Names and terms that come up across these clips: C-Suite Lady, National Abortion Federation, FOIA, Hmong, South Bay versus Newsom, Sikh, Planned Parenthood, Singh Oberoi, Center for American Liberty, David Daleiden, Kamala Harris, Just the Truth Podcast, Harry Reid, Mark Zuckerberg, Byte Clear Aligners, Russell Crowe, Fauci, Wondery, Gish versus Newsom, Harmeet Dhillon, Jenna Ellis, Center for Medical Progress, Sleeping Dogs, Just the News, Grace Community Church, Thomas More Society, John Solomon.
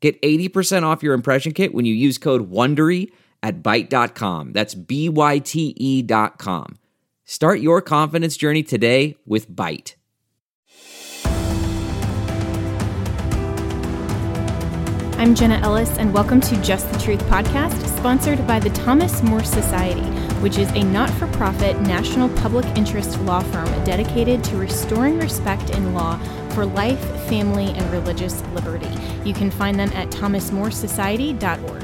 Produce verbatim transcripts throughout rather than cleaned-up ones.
Get eighty percent off your impression kit when you use code WONDERY at byte dot com. That's B Y T E dot com. Start your confidence journey today with Byte. I'm Jenna Ellis, and welcome to Just the Truth Podcast, sponsored by the Thomas More Society, which is a not-for-profit national public interest law firm dedicated to restoring respect in law for life, family, and religious liberty. You can find them at thomas more society dot org.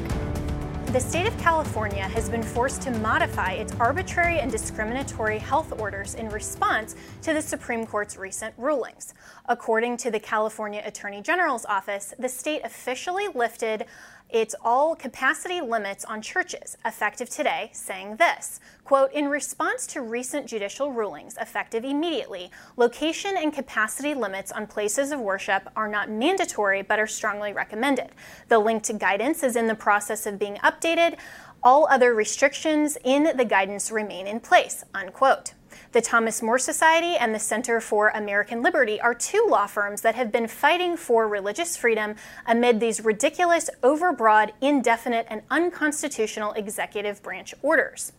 The state of California has been forced to modify its arbitrary and discriminatory health orders in response to the Supreme Court's recent rulings. According to the California Attorney General's office, the state officially lifted its all capacity limits on churches, effective today, saying this, quote, in response to recent judicial rulings, effective immediately, location and capacity limits on places of worship are not mandatory but are strongly recommended. The link to guidance is in the process of being updated. All other restrictions in the guidance remain in place, unquote. The Thomas More Society and the Center for American Liberty are two law firms that have been fighting for religious freedom amid these ridiculous, overbroad, indefinite, and unconstitutional executive branch orders.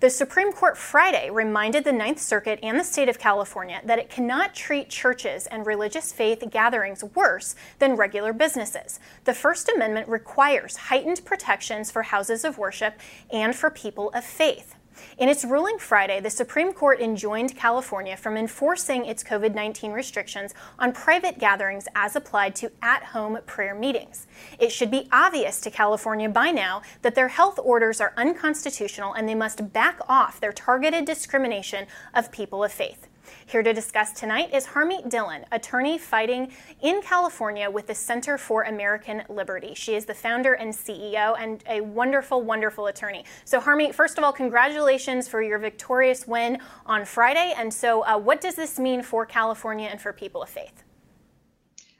The Supreme Court Friday reminded the Ninth Circuit and the state of California that it cannot treat churches and religious faith gatherings worse than regular businesses. The First Amendment requires heightened protections for houses of worship and for people of faith. In its ruling Friday, the Supreme Court enjoined California from enforcing its covid nineteen restrictions on private gatherings as applied to at-home prayer meetings. It should be obvious to California by now that their health orders are unconstitutional and they must back off their targeted discrimination of people of faith. Here to discuss tonight is Harmeet Dhillon, attorney fighting in California with the Center for American Liberty. She is the founder and C E O and a wonderful, wonderful attorney. So Harmeet, first of all, congratulations for your victorious win on Friday. And so uh, what does this mean for California and for people of faith?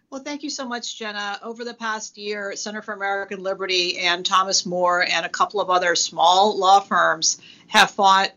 Well, thank you so much, Jenna. Over the past year, Center for American Liberty and Thomas More and a couple of other small law firms have fought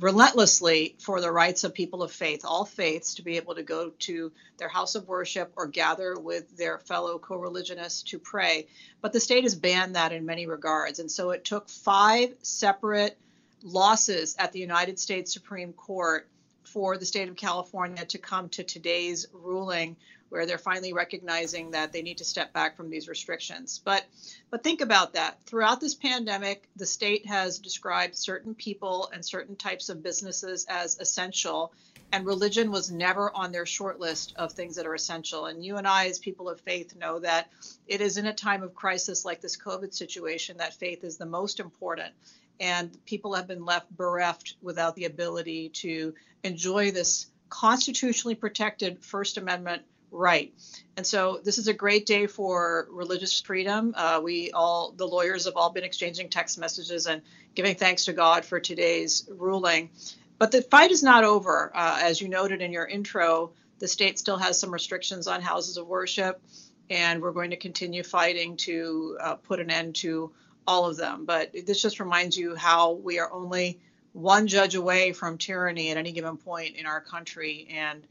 relentlessly for the rights of people of faith, all faiths, to be able to go to their house of worship or gather with their fellow co-religionists to pray. But the state has banned that in many regards. And so it took five separate losses at the United States Supreme Court for the state of California to come to today's ruling, where they're finally recognizing that they need to step back from these restrictions. But but think about that. Throughout this pandemic, the state has described certain people and certain types of businesses as essential, and religion was never on their short list of things that are essential. And you and I, as people of faith, know that it is in a time of crisis like this COVID situation that faith is the most important. And people have been left bereft without the ability to enjoy this constitutionally protected First Amendment right. And so this is a great day for religious freedom. Uh, we all, the lawyers have all been exchanging text messages and giving thanks to God for today's ruling. But the fight is not over. Uh, as you noted in your intro, the state still has some restrictions on houses of worship, and we're going to continue fighting to uh, put an end to all of them. But this just reminds you how we are only one judge away from tyranny at any given point in our country. And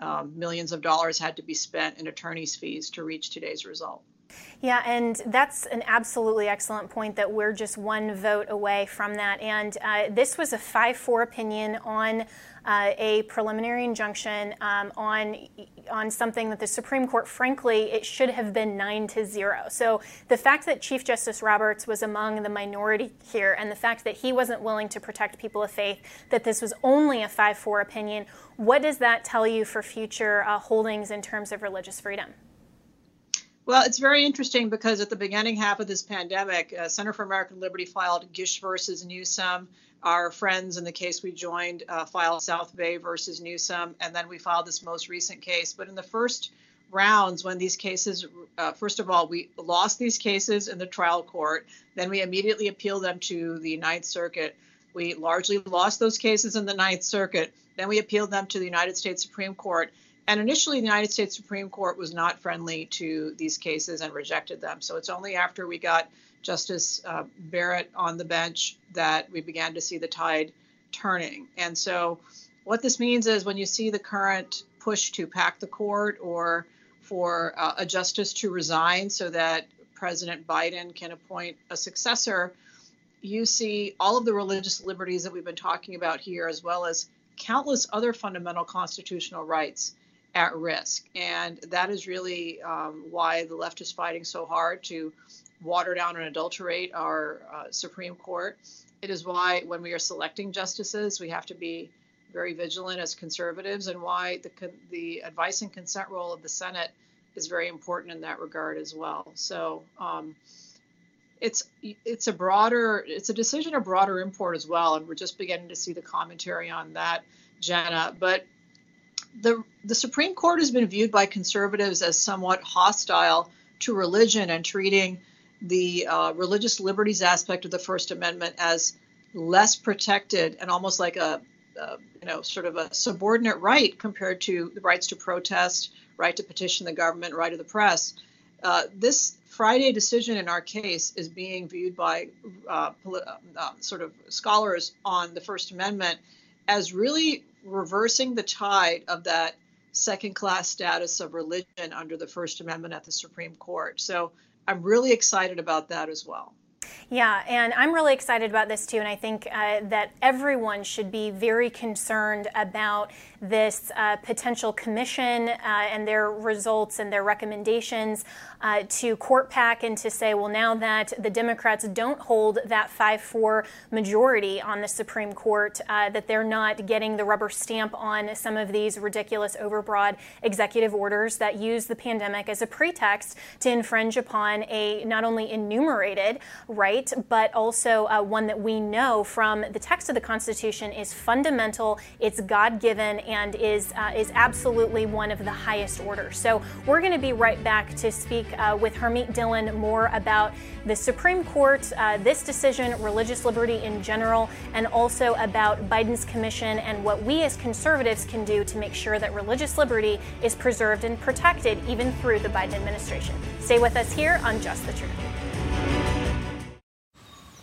um, millions of dollars had to be spent in attorney's fees to reach today's result. Yeah, and that's an absolutely excellent point that we're just one vote away from that. And uh, this was a five four opinion on uh, a preliminary injunction um, on on something that the Supreme Court, frankly, it should have been nine to zero. So the fact that Chief Justice Roberts was among the minority here, and the fact that he wasn't willing to protect people of faith, that this was only a five four opinion, what does that tell you for future uh, holdings in terms of religious freedom? Well, it's very interesting because at the beginning half of this pandemic, uh, Center for American Liberty filed Gish versus Newsom. Our friends in the case we joined uh, filed South Bay versus Newsom, and then we filed this most recent case. But in the first rounds when these cases, uh, first of all, we lost these cases in the trial court. Then we immediately appealed them to the Ninth Circuit. We largely lost those cases in the Ninth Circuit. Then we appealed them to the United States Supreme Court. And initially, the United States Supreme Court was not friendly to these cases and rejected them. So it's only after we got Justice uh, Barrett on the bench that we began to see the tide turning. And so what this means is when you see the current push to pack the court or for uh, a justice to resign so that President Biden can appoint a successor, you see all of the religious liberties that we've been talking about here, as well as countless other fundamental constitutional rights at risk. And that is really um, why the left is fighting so hard to water down and adulterate our uh, Supreme Court. It is why when we are selecting justices, we have to be very vigilant as conservatives, and why the, the advice and consent role of the Senate is very important in that regard as well. So um, it's it's a broader, it's a decision of broader import as well. And we're just beginning to see the commentary on that, Jenna. But the the Supreme Court has been viewed by conservatives as somewhat hostile to religion and treating the uh, religious liberties aspect of the First Amendment as less protected and almost like a, a, you know, sort of a subordinate right compared to the rights to protest, right to petition the government, right of the press. Uh, this Friday decision in our case is being viewed by uh, polit- uh, sort of scholars on the First Amendment as really reversing the tide of that second-class status of religion under the First Amendment at the Supreme Court. So I'm really excited about that as well. Yeah, and I'm really excited about this too, and I think uh, that everyone should be very concerned about this uh, potential commission uh, and their results and their recommendations uh, to court pack and to say, well, now that the Democrats don't hold that five four majority on the Supreme Court, uh, that they're not getting the rubber stamp on some of these ridiculous, overbroad executive orders that use the pandemic as a pretext to infringe upon a not only enumerated right, but also uh, one that we know from the text of the Constitution is fundamental, it's God-given, and is uh, is absolutely one of the highest order. So we're going to be right back to speak uh, with Harmeet Dhillon more about the Supreme Court, uh, this decision, religious liberty in general, and also about Biden's commission and what we as conservatives can do to make sure that religious liberty is preserved and protected even through the Biden administration. Stay with us here on Just the Truth.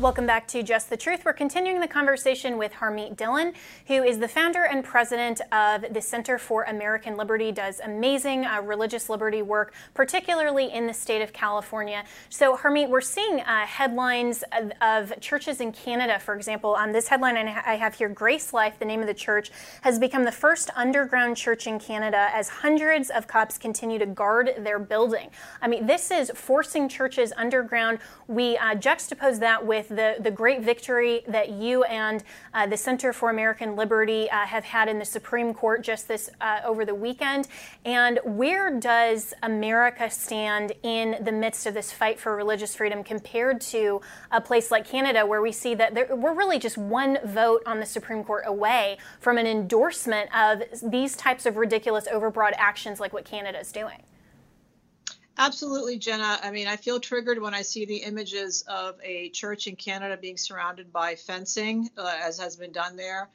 Welcome back to Just the Truth. We're continuing the conversation with Harmeet Dhillon, who is the founder and president of the Center for American Liberty, does amazing uh, religious liberty work, particularly in the state of California. So, Harmeet, we're seeing uh, headlines of, of churches in Canada, for example. On um, this headline I have here, Grace Life, the name of the church, has become the first underground church in Canada as hundreds of cops continue to guard their building. I mean, this is forcing churches underground. We uh, juxtapose that with The, the great victory that you and uh, the Center for American Liberty uh, have had in the Supreme Court just this uh, over the weekend. And where does America stand in the midst of this fight for religious freedom compared to a place like Canada, where we see that there, we're really just one vote on the Supreme Court away from an endorsement of these types of ridiculous, overbroad actions like what Canada is doing? Absolutely, Jenna. I mean, I feel triggered when I see the images of a church in Canada being surrounded by fencing, uh, as has been done there.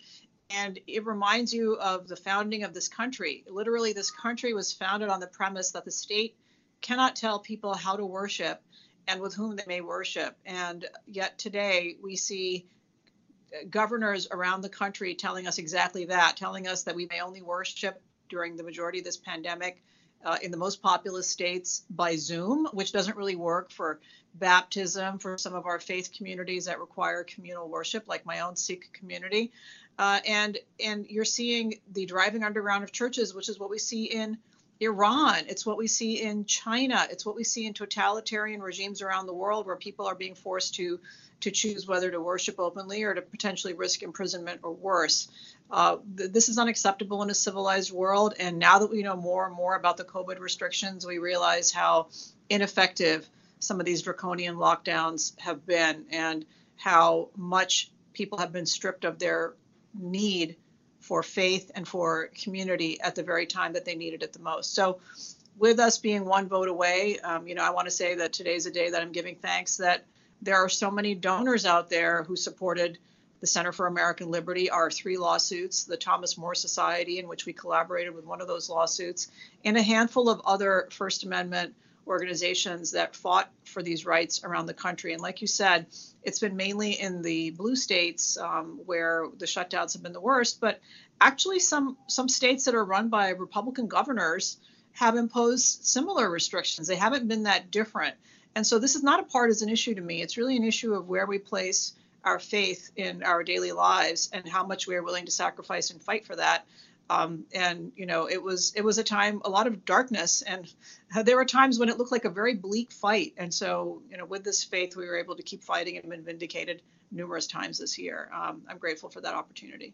And it reminds you of the founding of this country. Literally, this country was founded on the premise that the state cannot tell people how to worship and with whom they may worship. And yet today we see governors around the country telling us exactly that, telling us that we may only worship during the majority of this pandemic Uh, in the most populous states by Zoom, which doesn't really work for baptism, for some of our faith communities that require communal worship, like my own Sikh community. Uh, and and you're seeing the driving underground of churches, which is what we see in Iran. It's what we see in China. It's what we see in totalitarian regimes around the world, where people are being forced to to choose whether to worship openly or to potentially risk imprisonment or worse. Uh, th- this is unacceptable in a civilized world. And now that we know more and more about the COVID restrictions, we realize how ineffective some of these draconian lockdowns have been, and how much people have been stripped of their need for faith and for community at the very time that they needed it the most. So with us being one vote away, um, you know, I want to say that today's a day that I'm giving thanks that there are so many donors out there who supported the Center for American Liberty, our three lawsuits, the Thomas More Society, in which we collaborated with one of those lawsuits, and a handful of other First Amendment organizations that fought for these rights around the country. And like you said, it's been mainly in the blue states um, where the shutdowns have been the worst, but actually some some states that are run by Republican governors have imposed similar restrictions. They haven't been that different. And so this is not a partisan issue to me. It's really an issue of where we place our faith in our daily lives and how much we are willing to sacrifice and fight for that. Um, and, you know, it was it was a time, a lot of darkness, and there were times when it looked like a very bleak fight. And so, you know, with this faith, we were able to keep fighting and been vindicated numerous times this year. Um, I'm grateful for that opportunity.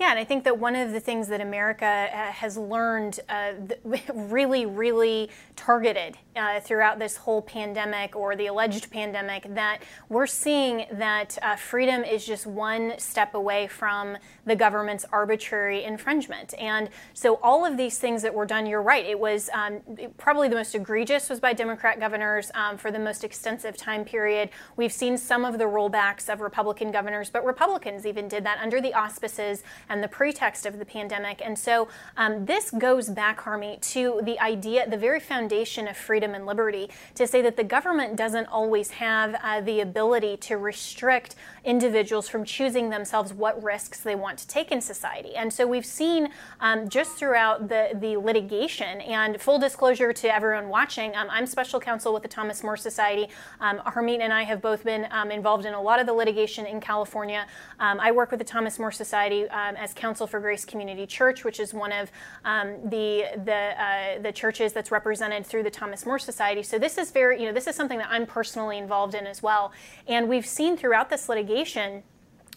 Yeah, and I think that one of the things that America uh, has learned uh, th- really, really targeted uh, throughout this whole pandemic, or the alleged pandemic, that we're seeing that uh, freedom is just one step away from the government's arbitrary infringement. And so all of these things that were done, you're right, it was um, probably the most egregious was by Democrat governors um, for the most extensive time period. We've seen some of the rollbacks of Republican governors, but Republicans even did that under the auspices and the pretext of the pandemic. And so um, this goes back, Harmeet, to the idea, the very foundation of freedom and liberty, to say that the government doesn't always have uh, the ability to restrict individuals from choosing themselves what risks they want to take in society. And so we've seen um, just throughout the, the litigation, and full disclosure to everyone watching, um, I'm special counsel with the Thomas More Society. Um, Harmeet and I have both been um, involved in a lot of the litigation in California. Um, I work with the Thomas More Society Um, as counsel for Grace Community Church, which is one of um, the the uh, the churches that's represented through the Thomas More Society. So this is very, you know, this is something that I'm personally involved in as well. And we've seen throughout this litigation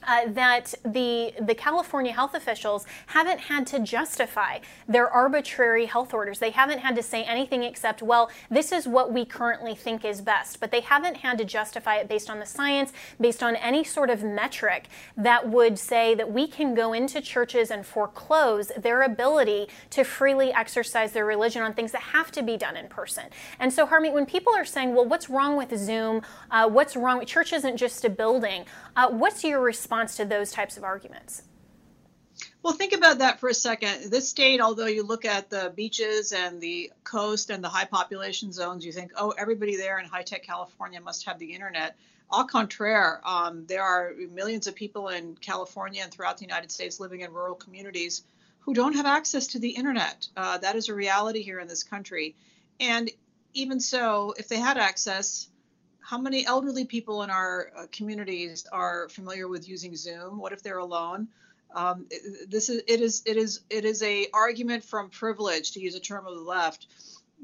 Uh, that the the California health officials haven't had to justify their arbitrary health orders. They haven't had to say anything except, well, this is what we currently think is best. But they haven't had to justify it based on the science, based on any sort of metric that would say that we can go into churches and foreclose their ability to freely exercise their religion on things that have to be done in person. And so, Harmeet, when people are saying, well, what's wrong with Zoom? Uh, what's wrong with church isn't just a building. Uh, what's your response to those types of arguments? Well, think about that for a second. This state, although you look at the beaches and the coast and the high population zones, you think, oh, everybody there in high-tech California must have the internet. Au contraire, um, there are millions of people in California and throughout the United States living in rural communities who don't have access to the internet. Uh, that is a reality here in this country. And even so, if they had access, how many elderly people in our communities are familiar with using Zoom? What if they're alone? Um, this is it is it is it is a argument from privilege, to use a term of the left,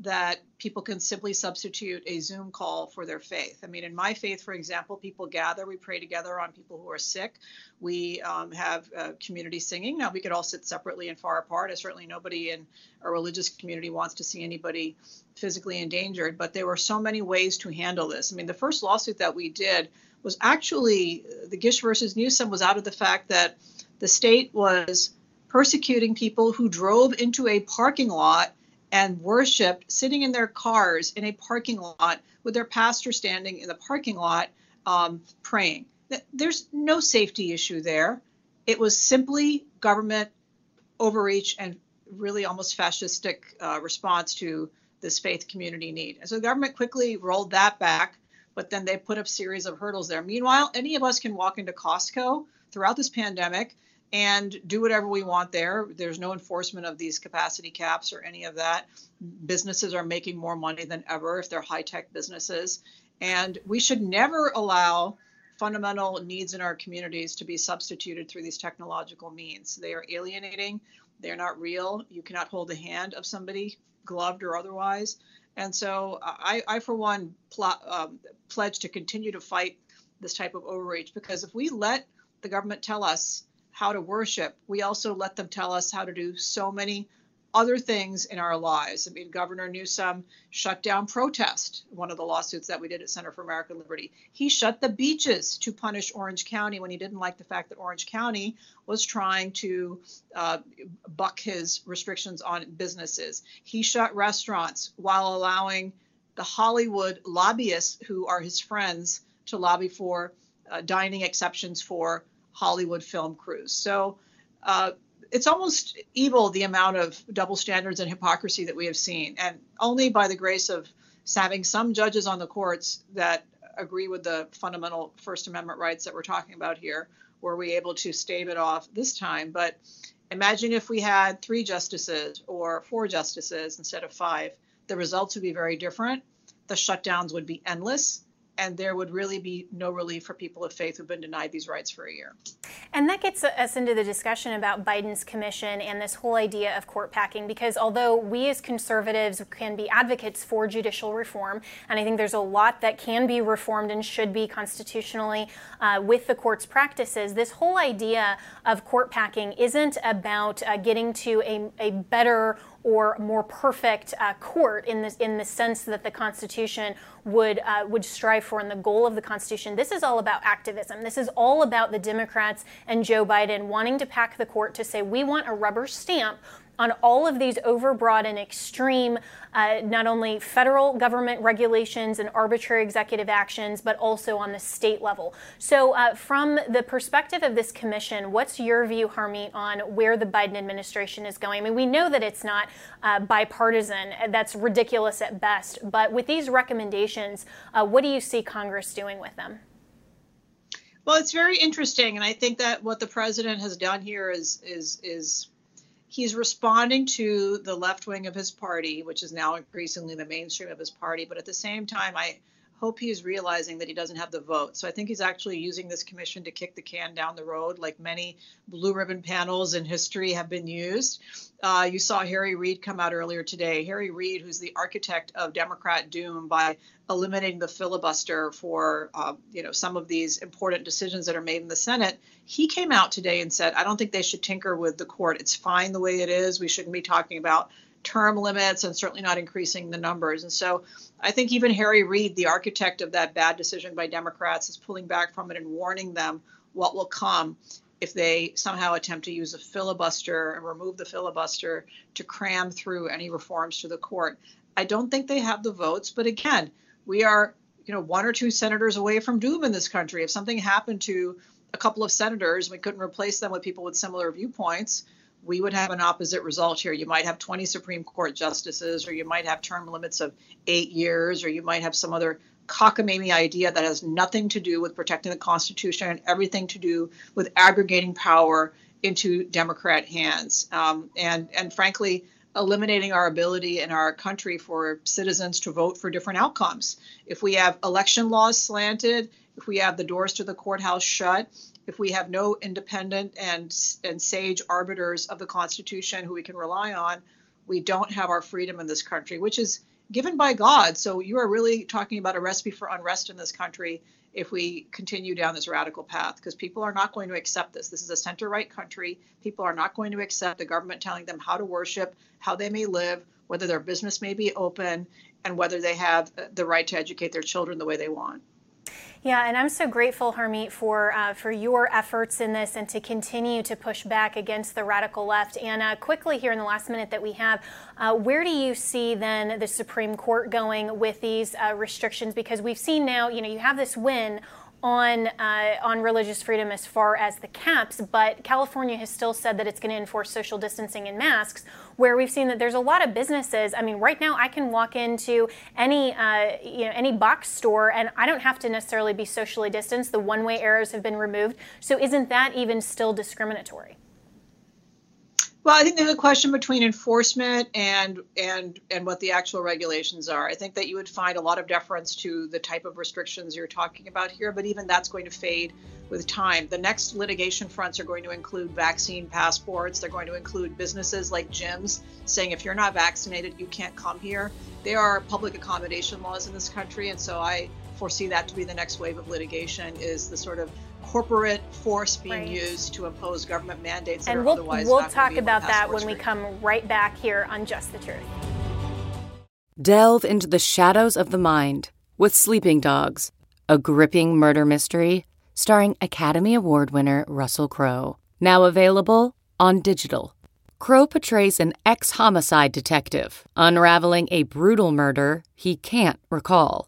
that people can simply substitute a Zoom call for their faith. I mean, in my faith, for example, people gather, we pray together on people who are sick. We um, have uh, community singing. Now, we could all sit separately and far apart. And certainly nobody in a religious community wants to see anybody physically endangered. But there were so many ways to handle this. I mean, the first lawsuit that we did was actually, the Gish versus Newsom was out of the fact that the state was persecuting people who drove into a parking lot and worshiped sitting in their cars in a parking lot with their pastor standing in the parking lot um, praying. There's no safety issue there. It was simply government overreach and really almost fascistic uh, response to this faith community need. And so the government quickly rolled that back, but then they put up a series of hurdles there. Meanwhile, any of us can walk into Costco throughout this pandemic and do whatever we want there. There's no enforcement of these capacity caps or any of that. Businesses are making more money than ever if they're high-tech businesses. And we should never allow fundamental needs in our communities to be substituted through these technological means. They are alienating. They're not real. You cannot hold the hand of somebody, gloved or otherwise. And so I, I for one, pl- um, pledge to continue to fight this type of overreach, because if we let the government tell us how to worship, we also let them tell us how to do so many other things in our lives. I mean, Governor Newsom shut down protest, one of the lawsuits that we did at Center for American Liberty. He shut the beaches to punish Orange County when he didn't like the fact that Orange County was trying to uh, buck his restrictions on businesses. He shut restaurants while allowing the Hollywood lobbyists, who are his friends, to lobby for uh, dining exceptions for Hollywood film crews. So uh, it's almost evil, the amount of double standards and hypocrisy that we have seen. And only by the grace of having some judges on the courts that agree with the fundamental First Amendment rights that we're talking about here, were we able to stave it off this time. But imagine if we had three justices or four justices instead of five, the results would be very different. The shutdowns would be endless. And there would really be no relief for people of faith who've been denied these rights for a year. And that gets us into the discussion about Biden's commission and this whole idea of court packing, because although we as conservatives can be advocates for judicial reform, and I think there's a lot that can be reformed and should be constitutionally uh, with the court's practices, this whole idea of court packing isn't about uh, getting to a, a better or more perfect uh, court in this, in the sense that the Constitution would uh, would strive for and the goal of the Constitution. This is all about activism. This is all about the Democrats and Joe Biden wanting to pack the court to say, we want a rubber stamp on all of these overbroad and extreme, uh, not only federal government regulations and arbitrary executive actions, but also on the state level. So uh, from the perspective of this commission, what's your view, Harmeet, on where the Biden administration is going? I mean, we know that it's not uh, bipartisan. That's ridiculous at best. But with these recommendations, uh, what do you see Congress doing with them? Well, it's very interesting. And I think that what the president has done here is is is... he's responding to the left wing of his party, which is now increasingly the mainstream of his party. But at the same time, I hope he's realizing that he doesn't have the vote. So I think he's actually using this commission to kick the can down the road, like many blue ribbon panels in history have been used. Uh, you saw Harry Reid come out earlier today. Harry Reid, who's the architect of Democrat doom by eliminating the filibuster for uh, you know, some of these important decisions that are made in the Senate, he came out today and said, I don't think they should tinker with the court. It's fine the way it is. We shouldn't be talking about term limits and certainly not increasing the numbers. And so I think even Harry Reid, the architect of that bad decision by Democrats, is pulling back from it and warning them what will come if they somehow attempt to use a filibuster and remove the filibuster to cram through any reforms to the court. I don't think they have the votes, but again, we are, you know, one or two senators away from doom in this country. If something happened to a couple of senators, we couldn't replace them with people with similar viewpoints, we would have an opposite result here. You might have twenty Supreme Court justices, or you might have term limits of eight years, or you might have some other cockamamie idea that has nothing to do with protecting the Constitution and everything to do with aggregating power into Democrat hands. Um, and, and frankly, eliminating our ability in our country for citizens to vote for different outcomes. If we have election laws slanted, if we have the doors to the courthouse shut, if we have no independent and and sage arbiters of the Constitution who we can rely on, we don't have our freedom in this country, which is given by God. So you are really talking about a recipe for unrest in this country if we continue down this radical path, because people are not going to accept this. This is a center-right country. People are not going to accept the government telling them how to worship, how they may live, whether their business may be open, and whether they have the right to educate their children the way they want. Yeah, and I'm so grateful, Harmeet, for uh, for your efforts in this and to continue to push back against the radical left. And uh, quickly here in the last minute that we have, uh, where do you see then the Supreme Court going with these uh, restrictions? Because we've seen now, you know, you have this win on uh, on religious freedom as far as the caps, but California has still said that it's going to enforce social distancing and masks, where we've seen that there's a lot of businesses. I mean, right now I can walk into any uh, you know any box store and I don't have to necessarily be socially distanced. The one-way arrows have been removed. So isn't that even still discriminatory? Well, I think there's a question between enforcement and and and what the actual regulations are. I think that you would find a lot of deference to the type of restrictions you're talking about here, but even that's going to fade with time. The next litigation fronts are going to include vaccine passports. They're going to include businesses like gyms saying, if you're not vaccinated, you can't come here. There are public accommodation laws in this country, and so I foresee that to be the next wave of litigation, is the sort of corporate force being right. used to impose government mandates that and are we'll, otherwise we'll not talk about that when we come right back here on Just the Truth. Delve into the shadows of the mind with Sleeping Dogs, a gripping murder mystery starring Academy Award winner Russell Crowe, now available on digital. Crowe portrays an ex-homicide detective unraveling a brutal murder he can't recall.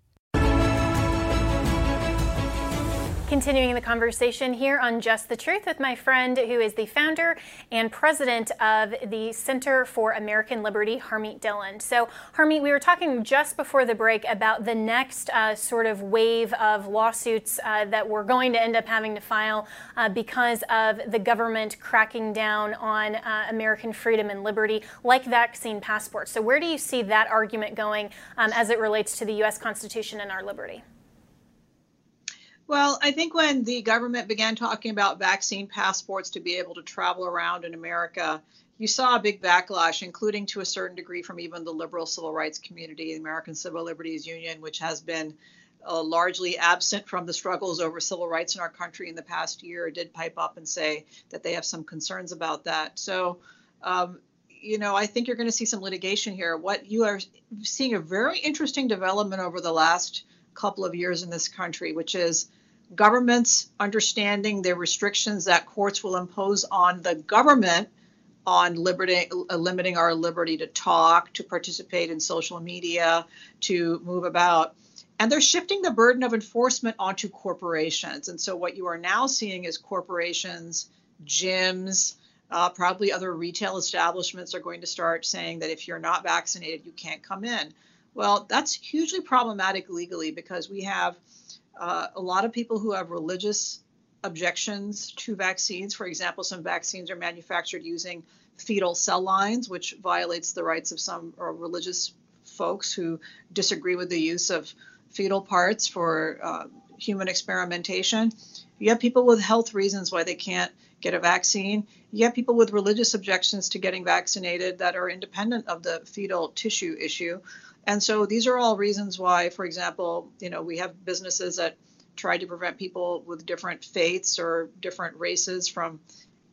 Continuing the conversation here on Just the Truth with my friend who is the founder and president of the Center for American Liberty, Harmeet Dhillon. So, Harmeet, we were talking just before the break about the next uh, sort of wave of lawsuits uh, that we're going to end up having to file uh, because of the government cracking down on uh, American freedom and liberty, like vaccine passports. So where do you see that argument going um, as it relates to the U S Constitution and our liberty? Well, I think when the government began talking about vaccine passports to be able to travel around in America, you saw a big backlash, including to a certain degree from even the liberal civil rights community, the American Civil Liberties Union, which has been uh, largely absent from the struggles over civil rights in our country in the past year, did pipe up and say that they have some concerns about that. So, um, you know, I think you're going to see some litigation here. What you are seeing a very interesting development over the last couple of years in this country, which is governments understanding the restrictions that courts will impose on the government on liberty, limiting our liberty to talk, to participate in social media, to move about. And they're shifting the burden of enforcement onto corporations. And so what you are now seeing is corporations, gyms, uh, probably other retail establishments are going to start saying that if you're not vaccinated, you can't come in. Well, that's hugely problematic legally because we have Uh, a lot of people who have religious objections to vaccines. For example, some vaccines are manufactured using fetal cell lines, which violates the rights of some or religious folks who disagree with the use of fetal parts for uh, human experimentation. You have people with health reasons why they can't get a vaccine. You have people with religious objections to getting vaccinated that are independent of the fetal tissue issue. And so these are all reasons why, for example, you know, we have businesses that try to prevent people with different faiths or different races from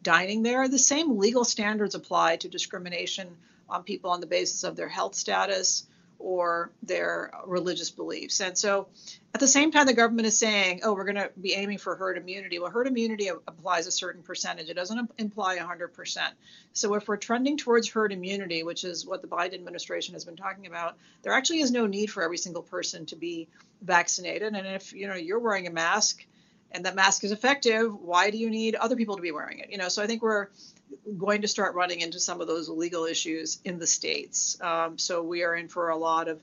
dining there. The same legal standards apply to discrimination on people on the basis of their health status or their religious beliefs. And so at the same time, the government is saying, oh, we're going to be aiming for herd immunity. Well, herd immunity applies a certain percentage. It doesn't imply one hundred percent. So if we're trending towards herd immunity, which is what the Biden administration has been talking about, there actually is no need for every single person to be vaccinated. And if, you know, you're wearing a mask and that mask is effective, why do you need other people to be wearing it? You know, so I think we're going to start running into some of those legal issues in the states. Um, so we are in for a lot of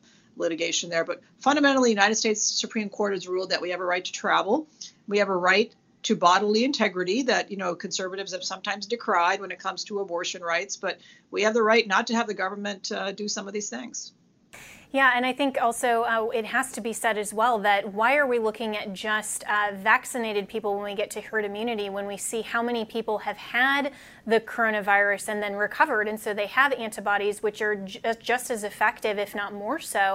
litigation there. But fundamentally, the United States Supreme Court has ruled that we have a right to travel. We have a right to bodily integrity that, you know, conservatives have sometimes decried when it comes to abortion rights. But we have the right not to have the government uh, do some of these things. Yeah, and I think also uh, it has to be said as well that why are we looking at just uh, vaccinated people when we get to herd immunity, when we see how many people have had the coronavirus and then recovered, and so they have antibodies which are j- just as effective, if not more so,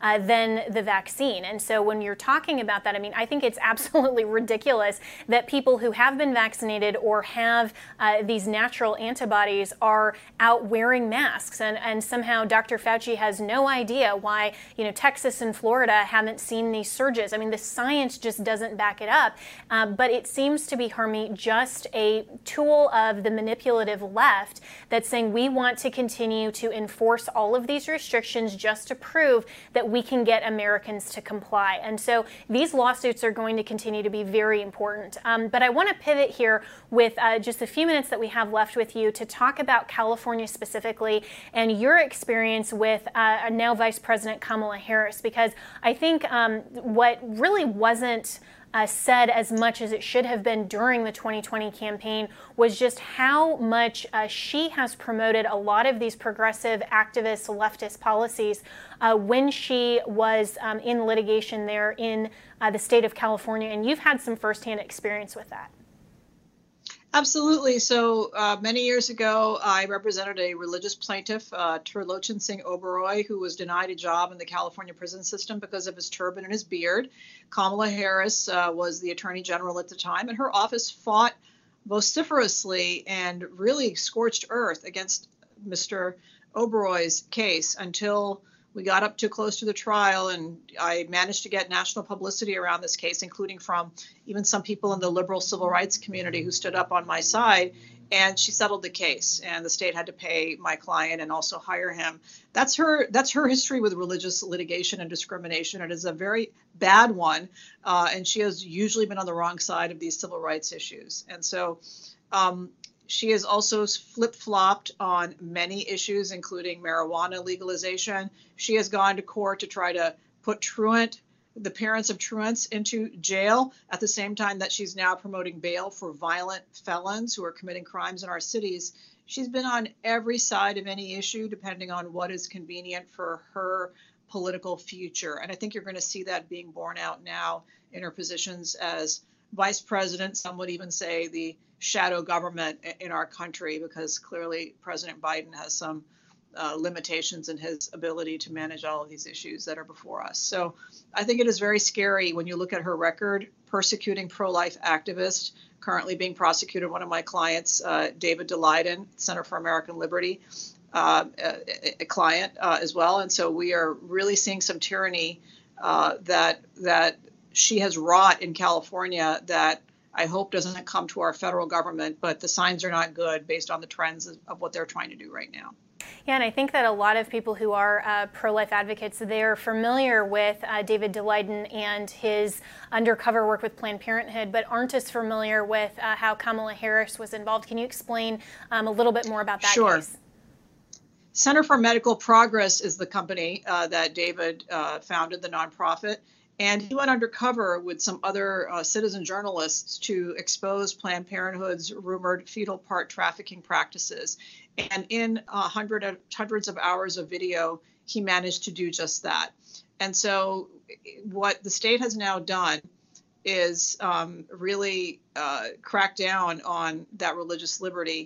uh, than the vaccine. And so when you're talking about that, I mean, I think it's absolutely ridiculous that people who have been vaccinated or have uh, these natural antibodies are out wearing masks, and, and somehow Doctor Fauci has no idea why why, you know, Texas and Florida haven't seen these surges. I mean, the science just doesn't back it up. Uh, but it seems to be, Harmeet, just a tool of the manipulative left that's saying we want to continue to enforce all of these restrictions just to prove that we can get Americans to comply. And so these lawsuits are going to continue to be very important. Um, but I want to pivot here with uh, just a few minutes that we have left with you to talk about California specifically and your experience with uh, now Vice President Kamala Harris, because I think um, what really wasn't Uh, said as much as it should have been during the twenty twenty campaign was just how much uh, she has promoted a lot of these progressive activist leftist policies uh, when she was um, in litigation there in uh, the state of California. And you've had some firsthand experience with that. Absolutely. So uh, many years ago, I represented a religious plaintiff, uh, Turlochan Singh Oberoi, who was denied a job in the California prison system because of his turban and his beard. Kamala Harris uh, was the attorney general at the time, and her office fought vociferously and really scorched earth against Mister Oberoi's case until we got up too close to the trial, and I managed to get national publicity around this case, including from even some people in the liberal civil rights community who stood up on my side, and she settled the case, and the state had to pay my client and also hire him. That's her that's her history with religious litigation and discrimination. It is a very bad one, uh, and she has usually been on the wrong side of these civil rights issues. And so um, she has also flip-flopped on many issues, including marijuana legalization. She has gone to court to try to put truant, the parents of truants into jail, at the same time that she's now promoting bail for violent felons who are committing crimes in our cities. She's been on every side of any issue, depending on what is convenient for her political future. And I think you're going to see that being borne out now in her positions as vice president, some would even say the shadow government in our country, because clearly President Biden has some uh, limitations in his ability to manage all of these issues that are before us. So I think it is very scary when you look at her record, persecuting pro-life activists, currently being prosecuted. One of my clients, uh, David Daleiden, Center for American Liberty, uh, a, a client uh, as well. And so we are really seeing some tyranny uh, that that she has wrought in California that I hope doesn't come to our federal government, but the signs are not good based on the trends of, of what they're trying to do right now. Yeah, and I think that a lot of people who are uh, pro-life advocates, they're familiar with uh, David Daleiden and his undercover work with Planned Parenthood, but aren't as familiar with uh, how Kamala Harris was involved. Can you explain um, a little bit more about that Sure. case? Center for Medical Progress is the company uh, that David uh, founded, the nonprofit. And he went undercover with some other uh, citizen journalists to expose Planned Parenthood's rumored fetal part trafficking practices. And in uh, hundred of, hundreds of hours of video, he managed to do just that. And so what the state has now done is um, really uh, crack down on that religious liberty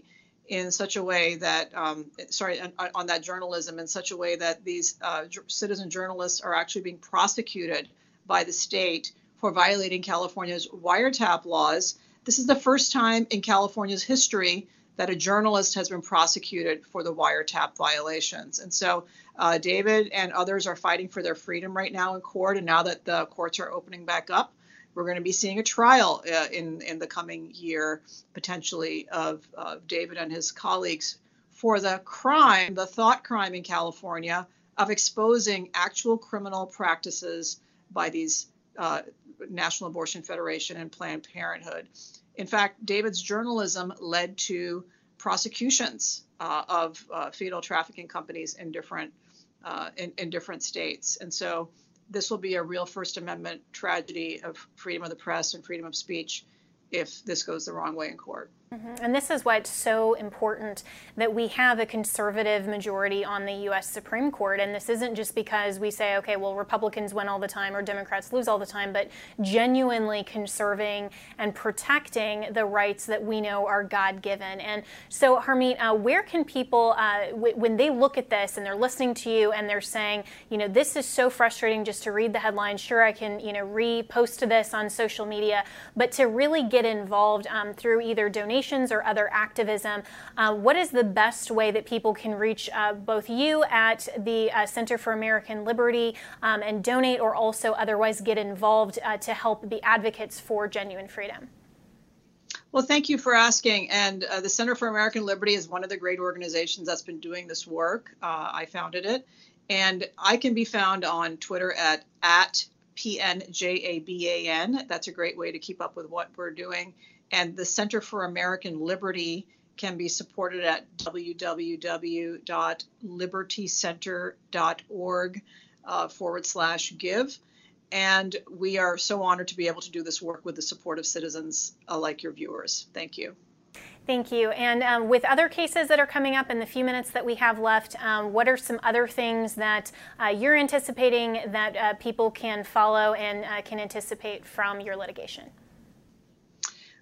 in such a way that, um, sorry, on, on that journalism in such a way that these uh, j- citizen journalists are actually being prosecuted by the state for violating California's wiretap laws. This is the first time in California's history that a journalist has been prosecuted for the wiretap violations. And so uh, David and others are fighting for their freedom right now in court. And now that the courts are opening back up, we're going to be seeing a trial uh, in, in the coming year, potentially, of uh, David and his colleagues for the crime, the thought crime in California, of exposing actual criminal practices by these uh, National Abortion Federation and Planned Parenthood. In fact, David's journalism led to prosecutions uh, of uh, fetal trafficking companies in different uh, in, in different states. And so this will be a real First Amendment tragedy of freedom of the press and freedom of speech if this goes the wrong way in court. Mm-hmm. And this is why it's so important that we have a conservative majority on the U S Supreme Court. And this isn't just because we say, okay, well, Republicans win all the time or Democrats lose all the time, but genuinely conserving and protecting the rights that we know are God-given. And so, Harmeet, uh, where can people, uh, w- when they look at this and they're listening to you and they're saying, you know, this is so frustrating just to read the headline. Sure, I can, you know, repost this on social media, but to really get involved um, through either donation organizations or other activism, uh, what is the best way that people can reach uh, both you at the uh, Center for American Liberty um, and donate or also otherwise get involved uh, to help be advocates for genuine freedom? Well, thank you for asking. And uh, the Center for American Liberty is one of the great organizations that's been doing this work. Uh, I founded it. And I can be found on Twitter at, at P N J A B A N. That's a great way to keep up with what we're doing. And the Center for American Liberty can be supported at w w w dot liberty center dot org uh, forward slash give. And we are so honored to be able to do this work with the support of citizens uh, like your viewers. Thank you. Thank you. And um, with other cases that are coming up in the few minutes that we have left, um, what are some other things that uh, you're anticipating that uh, people can follow and uh, can anticipate from your litigation?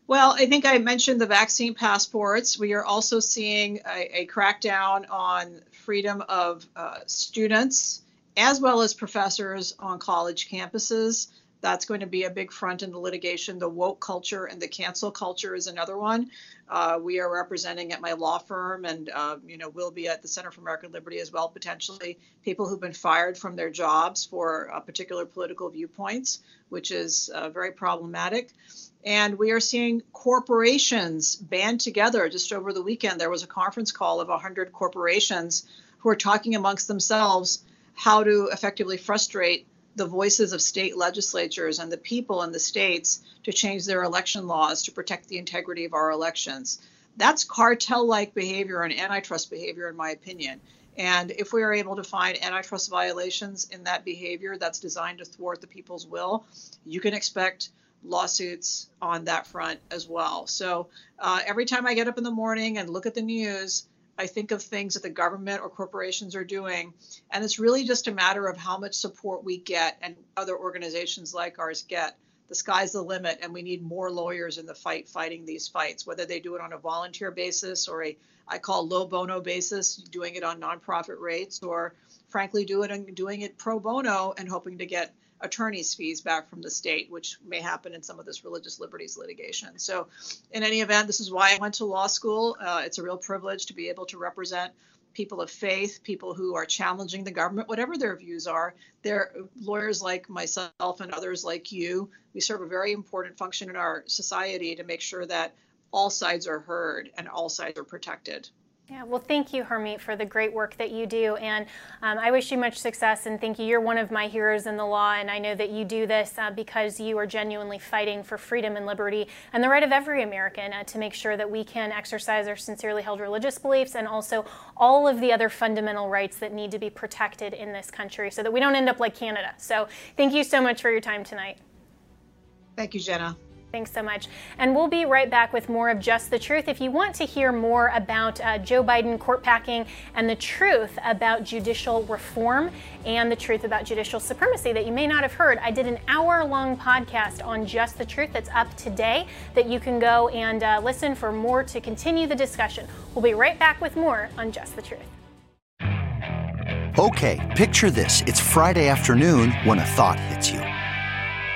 Well, I think I mentioned the vaccine passports. We are also seeing a, a crackdown on freedom of uh, students as well as professors on college campuses. That's going to be a big front in the litigation. The woke culture and the cancel culture is another one. Uh, we are representing at my law firm and, uh, you know, we'll be at the Center for American Liberty as well, potentially people who've been fired from their jobs for uh, particular political viewpoints, which is uh, very problematic. And we are seeing corporations band together. Just over the weekend, there was a conference call of one hundred corporations who are talking amongst themselves how to effectively frustrate the voices of state legislatures and the people in the states to change their election laws to protect the integrity of our elections. That's cartel-like behavior and antitrust behavior, in my opinion. And if we are able to find antitrust violations in that behavior that's designed to thwart the people's will, you can expect lawsuits on that front as well. So uh, every time I get up in the morning and look at the news, I think of things that the government or corporations are doing, and it's really just a matter of how much support we get and other organizations like ours get. The sky's the limit, and we need more lawyers in the fight fighting these fights, whether they do it on a volunteer basis or a, I call low bono basis, doing it on nonprofit rates, or frankly, do it doing it pro bono and hoping to get attorney's fees back from the state, which may happen in some of this religious liberties litigation. So in any event, this is why I went to law school. Uh, it's a real privilege to be able to represent people of faith, people who are challenging the government, whatever their views are. They're lawyers like myself and others like you. We serve a very important function in our society to make sure that all sides are heard and all sides are protected. Yeah, well, thank you, Harmeet, for the great work that you do. And um, I wish you much success and thank you. You're one of my heroes in the law. And I know that you do this uh, because you are genuinely fighting for freedom and liberty and the right of every American uh, to make sure that we can exercise our sincerely held religious beliefs and also all of the other fundamental rights that need to be protected in this country so that we don't end up like Canada. So thank you so much for your time tonight. Thank you, Jenna. Thanks so much. And we'll be right back with more of Just the Truth. If you want to hear more about uh, Joe Biden court packing and the truth about judicial reform and the truth about judicial supremacy that you may not have heard, I did an hour-long podcast on Just the Truth that's up today that you can go and uh, listen for more to continue the discussion. We'll be right back with more on Just the Truth. Okay, picture this. It's Friday afternoon when a thought hits you.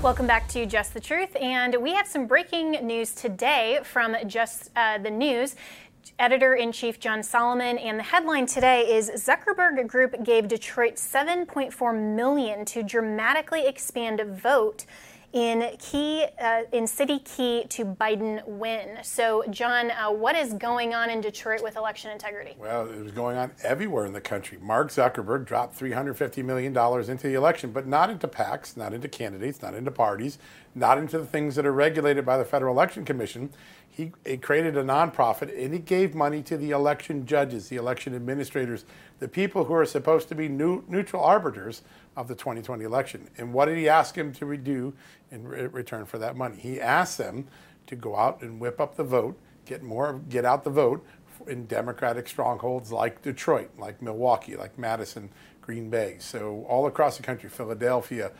Welcome back to Just the Truth, and we have some breaking news today from Just uh, the News. Editor-in-Chief John Solomon, and the headline today is Zuckerberg Group gave Detroit seven point four million dollars to dramatically expand vote in key uh, in city key to Biden win. So, John, uh, what is going on in Detroit with election integrity? Well, it was going on everywhere in the country. Mark Zuckerberg dropped three hundred fifty million dollars into the election, but not into PACs, not into candidates, not into parties, not into the things that are regulated by the Federal Election Commission. He, he created a nonprofit, and he gave money to the election judges, the election administrators, the people who are supposed to be new, neutral arbiters of the twenty twenty election. And what did he ask him to do in re- return for that money? He asked them to go out and whip up the vote, get more, get out the vote in Democratic strongholds like Detroit, like Milwaukee, like Madison, Green Bay. So all across the country, Philadelphia,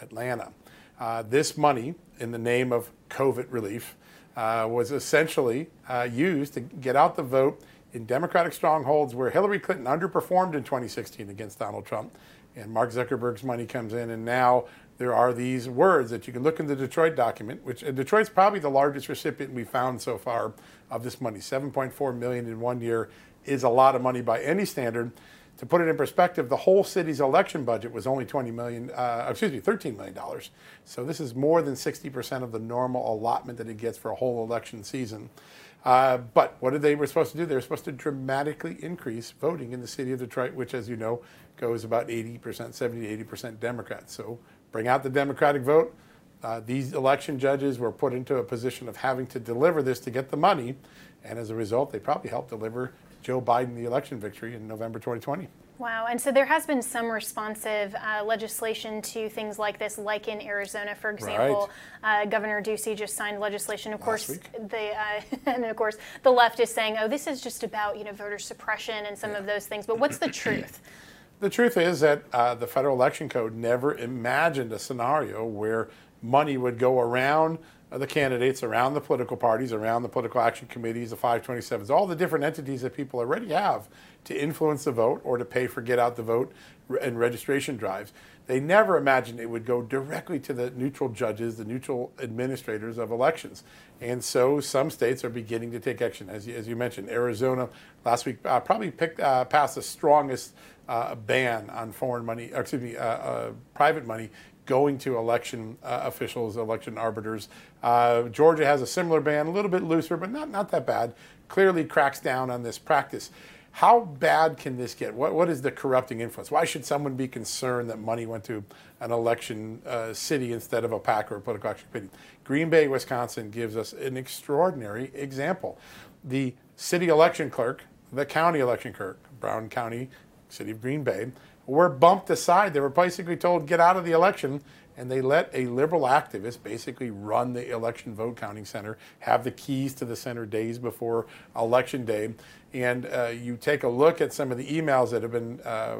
Atlanta. Uh, this money, in the name of COVID relief, uh, was essentially uh, used to get out the vote in Democratic strongholds where Hillary Clinton underperformed in twenty sixteen against Donald Trump. And Mark Zuckerberg's money comes in, and now there are these words that you can look in the Detroit document, which and Detroit's probably the largest recipient we found so far of this money. seven point four million dollars in one year is a lot of money by any standard. To put it in perspective, the whole city's election budget was only twenty million dollars, uh, excuse me, thirteen million dollars. So this is more than sixty percent of the normal allotment that it gets for a whole election season. Uh, but what did they were supposed to do? They were supposed to dramatically increase voting in the city of Detroit, which, as you know, goes about eighty percent, seventy to eighty percent Democrats. So bring out the Democratic vote. Uh, these election judges were put into a position of having to deliver this to get the money. And as a result, they probably helped deliver Joe Biden the election victory in November twenty twenty. Wow. And so there has been some responsive uh, legislation to things like this, like in Arizona, for example. Right. Uh, Governor Ducey just signed legislation. Of course, the, uh, and of course, the left is saying, oh, this is just about, you know, voter suppression and some yeah. of those things. But what's the truth? The truth is that uh, the Federal Election Code never imagined a scenario where money would go around the candidates, around the political parties, around the political action committees, the five twenty-sevens, all the different entities that people already have to influence the vote or to pay for get out the vote and registration drives. They never imagined it would go directly to the neutral judges, the neutral administrators of elections. And so some states are beginning to take action. As you, as you mentioned, Arizona last week uh, probably picked, uh, passed the strongest uh, ban on foreign money, or excuse me, uh, uh, private money going to election uh, officials, election arbiters. Uh, Georgia has a similar ban, a little bit looser, but not, not that bad. Clearly cracks down on this practice. How bad can this get? What What is the corrupting influence? Why should someone be concerned that money went to an election uh, city instead of a PAC or a political action committee? Green Bay, Wisconsin gives us an extraordinary example. The city election clerk, the county election clerk, Brown County, City of Green Bay, were bumped aside. They were basically told, get out of the election, and they let a liberal activist basically run the election vote counting center, have the keys to the center days before election day. And uh, you take a look at some of the emails that have been uh,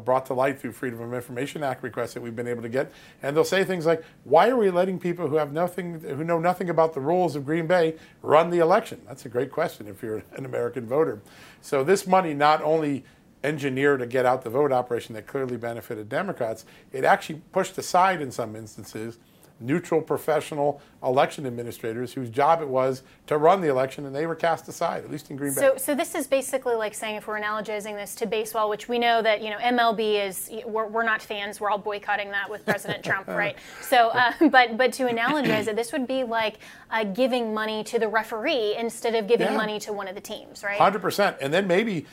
brought to light through Freedom of Information Act requests that we've been able to get, and they'll say things like, why are we letting people who have nothing, who know nothing about the rules of Green Bay run the election? That's a great question if you're an American voter. So this money not only engineered a get out the vote operation that clearly benefited Democrats, it actually pushed aside in some instances neutral professional election administrators whose job it was to run the election, and they were cast aside, at least in Green Bay. So, so this is basically like saying, if we're analogizing this to baseball, which we know that, you know, M L B is, we're, we're not fans, we're all boycotting that with President Trump, right? So, uh, but but to analogize it, this would be like uh, giving money to the referee instead of giving yeah. money to one of the teams, right? one hundred percent. And then maybe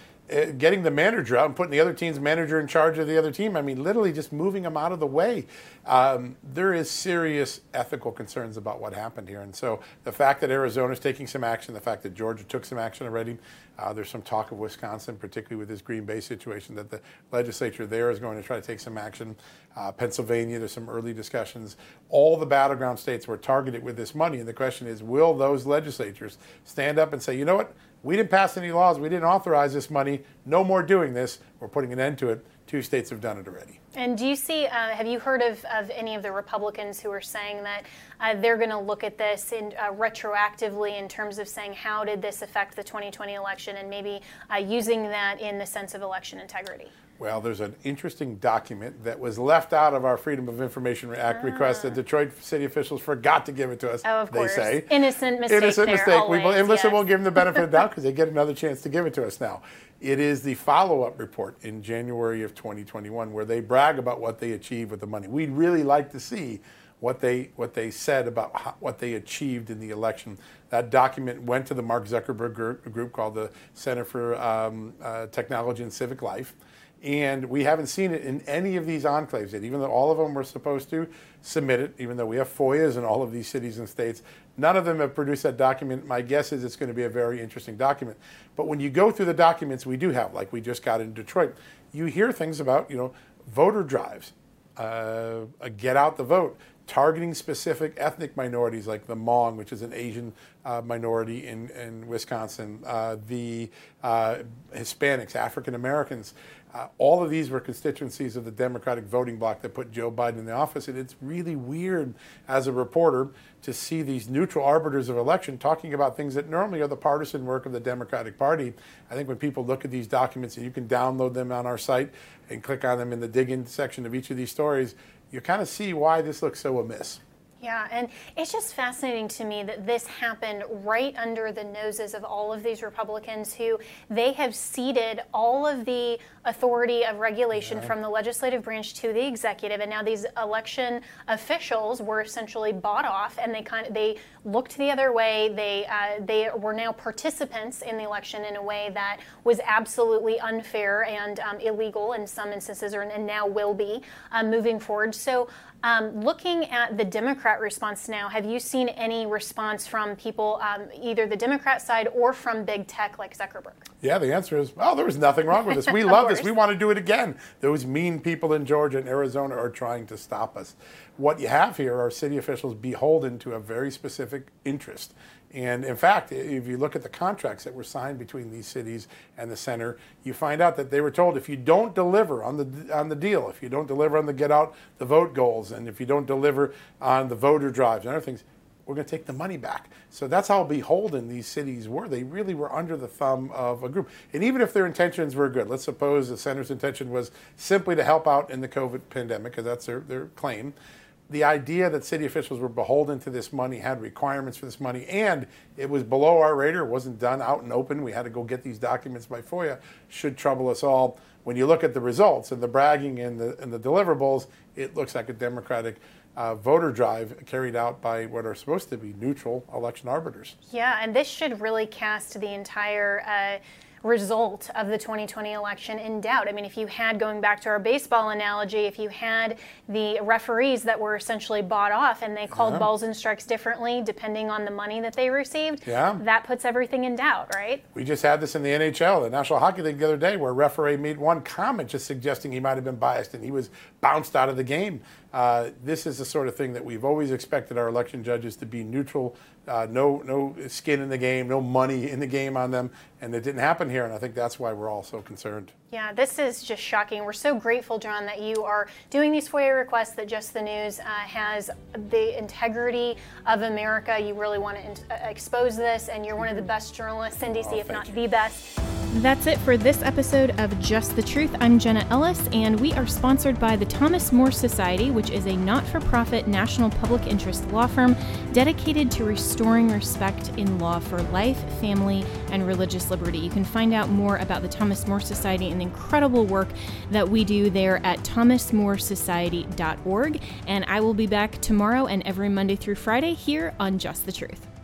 getting the manager out and putting the other team's manager in charge of the other team. I mean, literally just moving them out of the way. Um, there is serious ethical concerns about what happened here. And so the fact that Arizona is taking some action, the fact that Georgia took some action already, uh, there's some talk of Wisconsin, particularly with this Green Bay situation, that the legislature there is going to try to take some action. Uh, Pennsylvania, there's some early discussions. All the battleground states were targeted with this money. And the question is, will those legislatures stand up and say, you know what? We didn't pass any laws. We didn't authorize this money. No more doing this. We're putting an end to it. Two states have done it already. And do you see, uh, have you heard of, of any of the Republicans who are saying that uh, they're going to look at this in, uh, retroactively in terms of saying, how did this affect the twenty twenty election, and maybe uh, using that in the sense of election integrity? Well, there's an interesting document that was left out of our Freedom of Information Act ah. request that Detroit city officials forgot to give it to us, oh, of they course. say. Innocent mistake Innocent there, mistake. Always, we, and listen, yes. we'll give them the benefit of the doubt because they get another chance to give it to us now. It is the follow-up report in January of twenty twenty-one where they brag about what they achieved with the money. We'd really like to see what they what they said about how, what they achieved in the election. That document went to the Mark Zuckerberg group, group called the Center for um, uh, Technology and Civic Life. And we haven't seen it in any of these enclaves yet, even though all of them were supposed to submit it, even though we have F O I As in all of these cities and states. None of them have produced that document. My guess is it's going to be a very interesting document. But when you go through the documents we do have, like we just got in Detroit, you hear things about, you know, voter drives, uh, a get out the vote, targeting specific ethnic minorities like the Hmong, which is an Asian uh, minority in, in Wisconsin, uh, the uh, Hispanics, African Americans. Uh, all of these were constituencies of the Democratic voting bloc that put Joe Biden in the office. And it's really weird as a reporter to see these neutral arbiters of election talking about things that normally are the partisan work of the Democratic Party. I think when people look at these documents, and you can download them on our site and click on them in the dig-in section of each of these stories, you kind of see why this looks so amiss. Yeah, and it's just fascinating to me that this happened right under the noses of all of these Republicans who they have ceded all of the authority of regulation right. from the legislative branch to the executive, and now these election officials were essentially bought off, and they kind of they looked the other way. They uh, they were now participants in the election in a way that was absolutely unfair and um, illegal in some instances, or and now will be um, moving forward. So. Um, looking at the Democrat response now, have you seen any response from people, um, either the Democrat side or from big tech like Zuckerberg? Yeah, the answer is, oh, there was nothing wrong with this. We love this. We want to do it again. Those mean people in Georgia and Arizona are trying to stop us. What you have here are city officials beholden to a very specific interest. And in fact, if you look at the contracts that were signed between these cities and the center, you find out that they were told if you don't deliver on the on the deal, if you don't deliver on the get out the vote goals, and if you don't deliver on the voter drives and other things, we're going to take the money back. So that's how beholden these cities were. They really were under the thumb of a group. And even if their intentions were good, let's suppose the center's intention was simply to help out in the COVID pandemic, because that's their, their claim. The idea that city officials were beholden to this money, had requirements for this money, and it was below our radar, it wasn't done out and open, we had to go get these documents by FOIA, should trouble us all. When you look at the results and the bragging and the, and the deliverables, it looks like a Democratic Uh, voter drive carried out by what are supposed to be neutral election arbiters. Yeah, and this should really cast the entire uh, result of the twenty twenty election in doubt. I mean, if you had, going back to our baseball analogy, if you had the referees that were essentially bought off and they called yeah. balls and strikes differently depending on the money that they received, yeah. that puts everything in doubt, right? We just had this in the N H L, the National Hockey League, the other day, where referee made one comment just suggesting he might have been biased and he was bounced out of the game. Uh, this is the sort of thing that we've always expected our election judges to be neutral, uh, no no skin in the game, no money in the game on them, and it didn't happen here, and I think that's why we're all so concerned. Yeah, this is just shocking. We're so grateful, John, that you are doing these FOIA requests, that Just the News uh, has the integrity of America. You really want to in- expose this, and you're one of the best journalists in D C, oh, if not you. the best. That's it for this episode of Just the Truth. I'm Jenna Ellis, and we are sponsored by the Thomas More Society, which is a not-for-profit national public interest law firm dedicated to restoring respect in law for life, family, and religious liberty. You can find out more about the Thomas More Society and the incredible work that we do there at thomas more society dot org. And I will be back tomorrow and every Monday through Friday here on Just the Truth.